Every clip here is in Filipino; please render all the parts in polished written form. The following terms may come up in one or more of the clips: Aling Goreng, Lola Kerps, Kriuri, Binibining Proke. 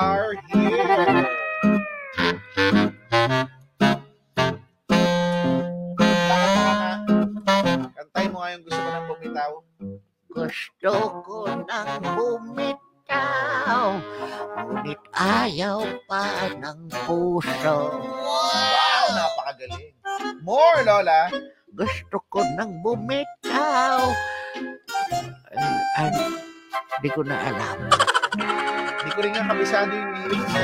are here. Kantay mo nga yung gusto ko ng bumitaw. Gusto ko ng bumitaw, ngunit ayaw pa ng puso. Wow! Napakagaling. More, Lola! Gusto ko ng bumitaw. Di ko na alam. Di ko rin nga kabisado yung lyrics.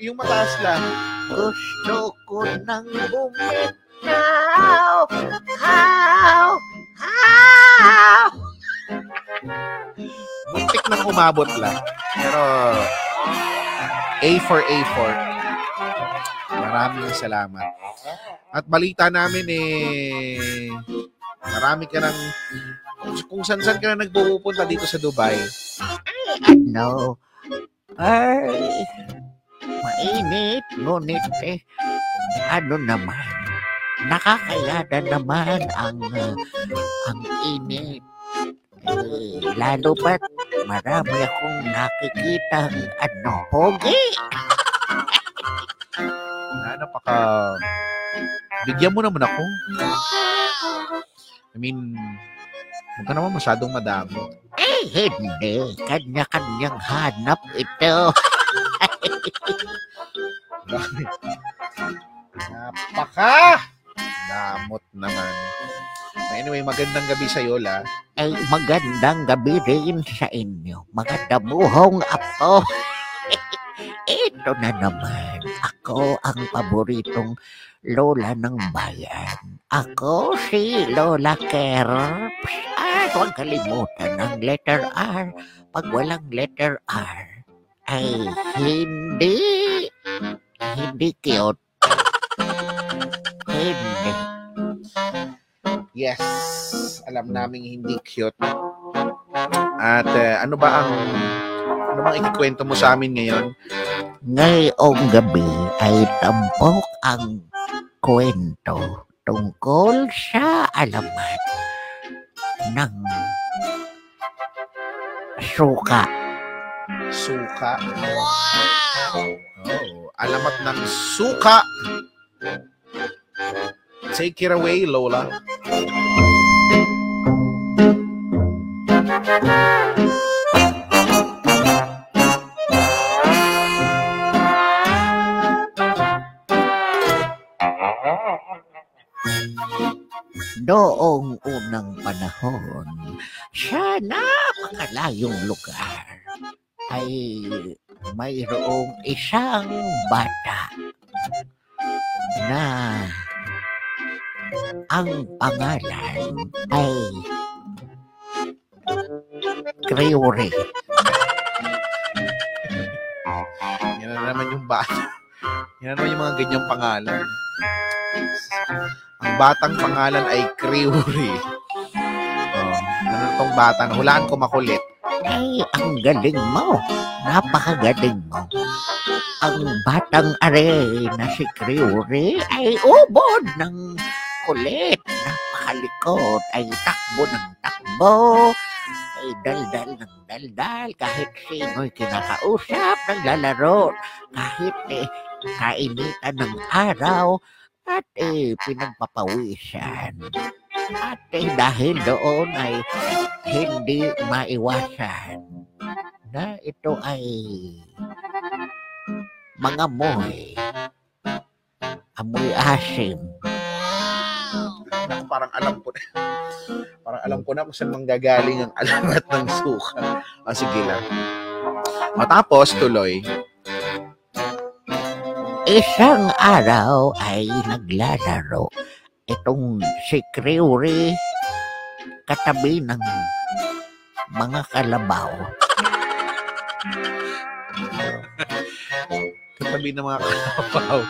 Yung mataas lang. Gusto ko ng bumitaw. How? Muntik nang umabot lang. Pero, A for. Maraming salamat. At balita namin marami ka ng kung saan-saan ka na nagpupunta dito sa Dubai. No. Ay, mainit, ngunit naman, nakakayada naman ang init. Lalo ba't marami akong nakikita pogi. Bigyan mo naman ako. I mean, huwag ka naman masyadong madami. Eh, hindi. Kanya-kanyang hanap ito. Napaka! Damot naman. Anyway, magandang gabi sa iyo, La. Ay, magandang gabi rin sa inyo. Maganda buhong apo. Ito na naman. Ako ang paboritong lola ng bayan. Ako si Lola Kerps. At huwag kalimutan ang letter R. Pag walang letter R, ay hindi cute. Hindi. Yes. Alam naming hindi cute. At ano bang ikikwento mo sa amin ngayon? Ngayong gabi ay tampok ang kwento tungkol sa alamat ng suka. Suka? Wow! Oh, alamat ng suka! Take it away, Lola. Noong unang panahon, sa napakalayong lugar, ay mayroong isang bata na ang pangalan ay Kriuri. Yan na naman yung bata. Yan na naman yung mga ganyang pangalan. Ang batang pangalan ay Kriuri. Ano tong bata? Hulaan ko makulit. Ay, ang galing mo. Napakagaling mo. Ang batang are na si Kriuri ay ubod ng kulit. Napakalikot. Ay takbo ng takbo. Ay daldal ng daldal. Kahit sino'y kinakausap, naglalaro. Kahit kainitan ng araw. At pinagpapawisan. At dahil doon ay hindi maiwasan na ito ay mangamoy. Amoy asim. Parang alam ko na kung saan manggagaling ang alamat ng suka. O sige lang. Matapos tuloy. Isang araw ay naglalaro itong si Kriuri katabi ng mga kalabaw. Katabi ng mga kalabaw.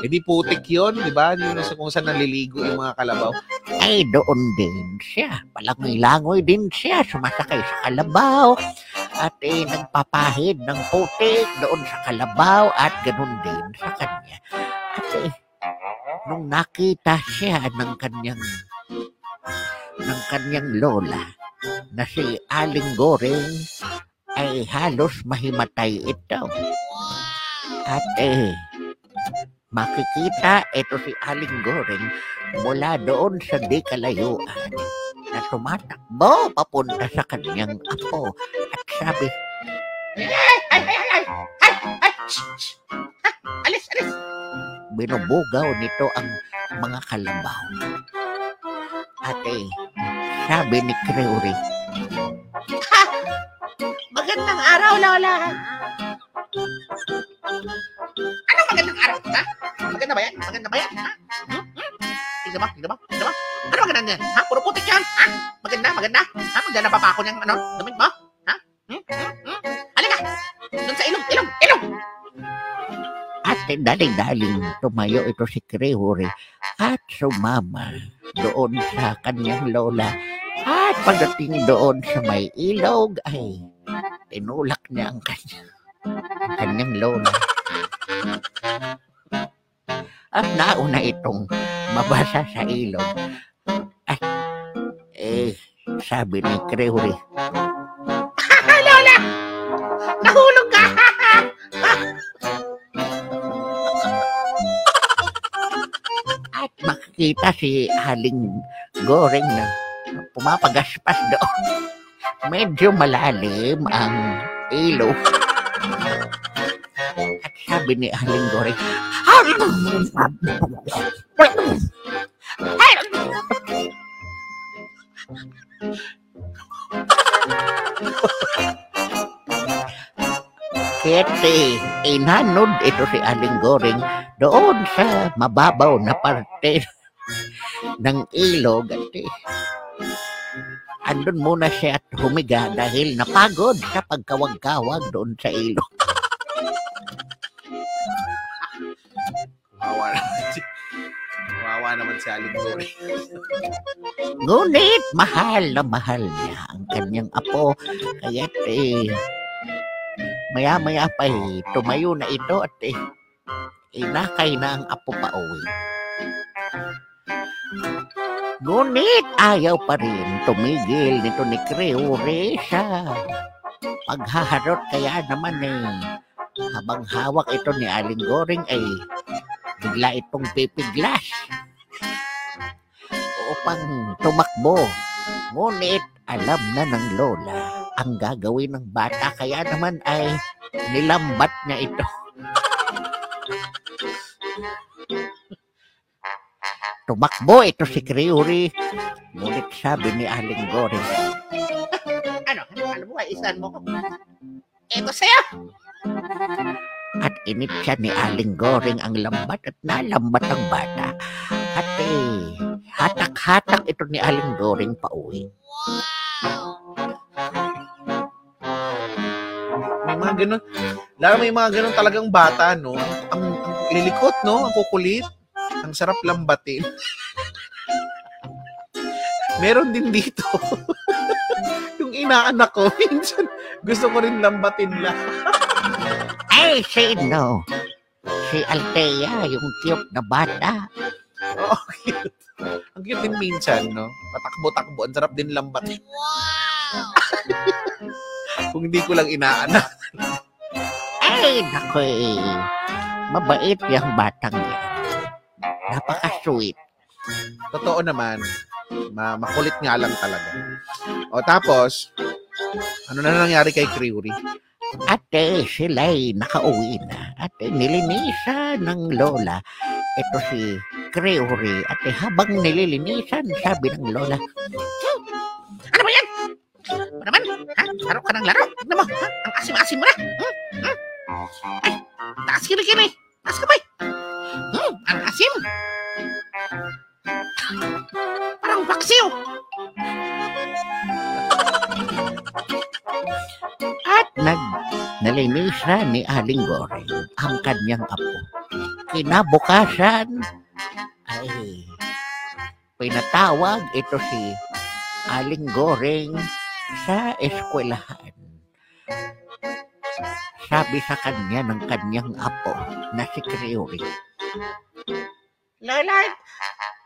E di putik yun, di ba? Yun kung saan naliligo yung mga kalabaw. Ay, doon din siya. Palangoy-langoy din siya. Sumasakay sa kalabaw. At nagpapahid ng putik doon sa kalabaw at ganun din sa kanya. At nung nakita siya ng kanyang lola na si Aling Goreng ay halos mahimatay ito. At makikita ito si Aling Goreng mula doon sa di kalayuan na sumatakbo papunta sa kanyang apo at sabi, alis, alis! Binubugaw nito ang mga kalabaw. At sabi ni Kriuri, magandang araw, Lola! Ano magandang araw, ha? Maganda ba yan? Maganda ba yan, ha? Tignan ba? Tignan ba? Tignan ba? Ano maganda yan? Ha? Puro putik yan, ha? Maganda, maganda? Ha? Maganda pa ako niyang, ano? Damit mo? Ha? Halika! Doon sa ilong, ilong, ilong! At daling-daling tumayo ito si Kriuri at sumama doon sa kanyang lola. At pagdating doon sa may ilog, ay tinulak niya ang kanyang lola. At nauna itong mabasa sa ilog. At sabi ni Kriuri, Lola! Nahulog ka! At makikita si Aling Goreng na pumapagaspas doon. Medyo malalim ang ilog. At sabi ni Aling Goreng, Kete, inanod ito si Aling Goreng doon sa mababaw na parte ng ilog. Andun muna siya at humiga dahil napagod sa pagkawag-kawag doon sa ilog. Wawa naman si Aling Goreng. Ngunit mahal na mahal niya ang kanyang apo. Kaya't maya-maya pa tumayo na ito at inakay na ang apo pa uwi. Ngunit ayaw pa rin tumigil nito ni Kriuri sa paghaharot, kaya naman habang hawak ito ni Aling Goreng ay bigla itong pipiglas upang tumakbo. Ngunit alam na ng lola ang gagawin ng bata, kaya naman ay nilambat niya ito. Tumakbo ito si Kriuri. Ngunit sabi ni Aling Goreng, Ano mo ay isan mo ko? Ego sa'yo! At inip siya ni Aling Goreng ang lambat at nalambat ang bata. At hatak-hatak ito ni Aling Goreng pa uwi. May mga ganun. Lalo may mga ganun talagang bata, no? Ang lilikot, no? Ang kukulit. Ang sarap lambatin. Meron din dito. Yung inaanak ko, minsan gusto ko rin lambatin lang. Ay, si Altea, yung cute na bata. Oo, cute. Ang cute din minsan, no? Patakbo-takbo. Ang sarap din lambatin. Wow! Kung hindi ko lang inaanak. Ay, naku mabait yung batang yan. Napaka-sweet. Totoo naman. Makulit nga lang talaga. O tapos, ano na nangyari kay Kriuri? Ate, sila'y nakauwi na. Ate, nilinisa ng lola. Ito si Kriuri. Ate, habang nililinisan, sabi ng lola, ano ba yan? Ano naman? Ha? Laro ka ng laro? Tignan mo, ha? Ang asim-asim mo na. Ay, taas kini-kini. Taas kamay. Ang asim. Parang baksiw. At nalinisra ni Aling Goreng ang kanyang apo. Kinabukasan ay pinatawag ito si Aling Goreng sa eskwelahan. Sabi sa kanya ng kanyang apo na si Kriuri, Lola,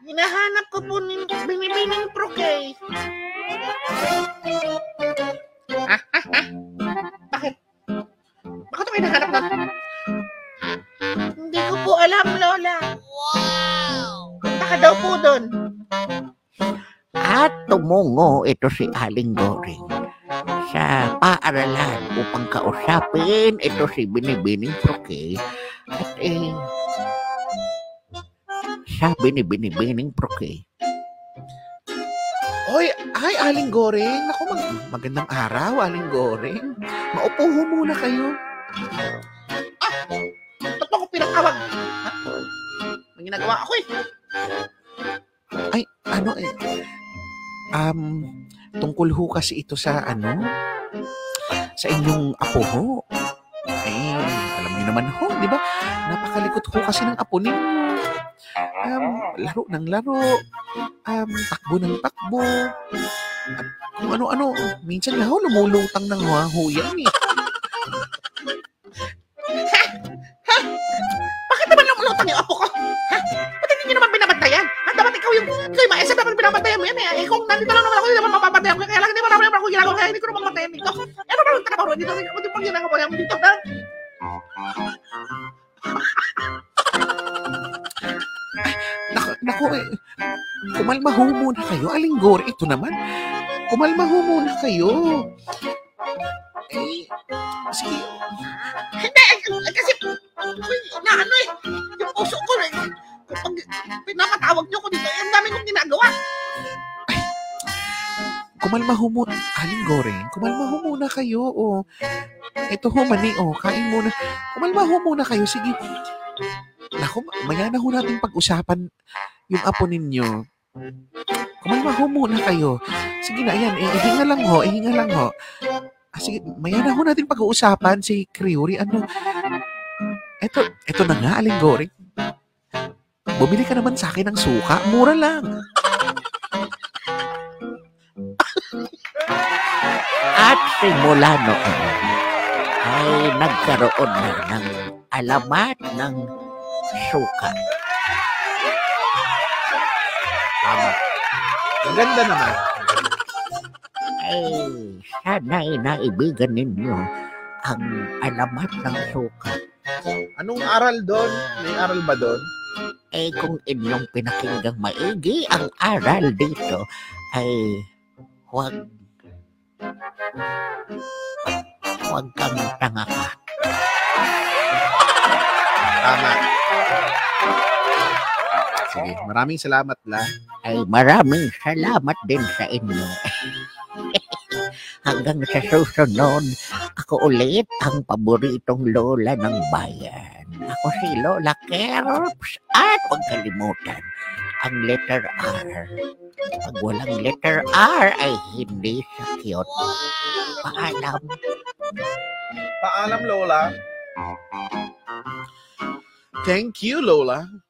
hinahanap ko po ni Binibining Proke. bumungo ito si Aling Goreng sa paaralan upang kausapin ito si Binibining Proke. At sabi ni Binibining Proke, "Oy, ay Aling Goreng, naku, magandang araw Aling Goreng. Maupo ho muna kayo." "Ah, ba't ako pinakawag? May ginagawa ako eh." "Ay, ano eh, tungkol ho kasi ito sa ano, sa inyong apo ho. Eh, alam niyo naman ho, di ba? Napakalikot ho kasi ng apo ninyo. Laro ng laro, takbo ng takbo, at kung ano-ano, minsan nga ho, lumulutang ng ho yan eh." Ha? Bakit naman lumulutang yung apo ko? Ha? Ba't hindi niyo naman binabantayan? Ha? Dapat ikaw yung maesip, dapat binabantayan mo yan eh. Eh, kung nandito lang naman ako, hindi naman mababantayan ko. Kaya lang, hindi naman ako ginagawa, kaya hindi ko naman mabantayan dito. Eh, ano ba lang trabaho dito? Hindi pang ginagawa mo dito, ha? Naku, kumalma ho muna kayo. Aling Goreng, ito naman. Kumalma ho muna kayo. Eh, sige. Hindi, kasi inaano eh. Yung puso ko eh. Kapag pinapatawag niyo ko dito, ang dami kong ginagawa. Ay, kumalma ho muna. Aling Goreng, kumalma ho muna kayo. Oh. Ito ho, mani. Oh, kain muna. Kumalma ho muna kayo. Sige. Naku, maya na ho natin pag-usapan yung apo ninyo. Kumalma ho muna kayo. Sige na, ayan, ihinga lang ho, ihinga lang ho. Ah, sige, maya na ho natin pag-uusapan si Kriuri. Ano? Eto na nga, Aling Goreng. Bumili ka naman sa akin ng suka, mura lang. At simula noon, ay nagkaroon na ng alamat ng suka. Tama. Ang ganda naman. Ay, sana'y naibigan ninyo ang alamat ng suka. Anong aral doon? May aral ba doon? Eh, kung inyong pinakinggang maigi, ang aral dito ay huwag kang tanga ka. Tama. Sige, maraming salamat la. Ay, maraming salamat din sa inyo. Hanggang sa susunod, ako ulit ang paboritong lola ng bayan. Ako si Lola Kerps at huwag kalimutan ang letter R. Pag walang letter R ay hindi sa Kyoto. Paalam. Paalam, Lola. Thank you, Lola.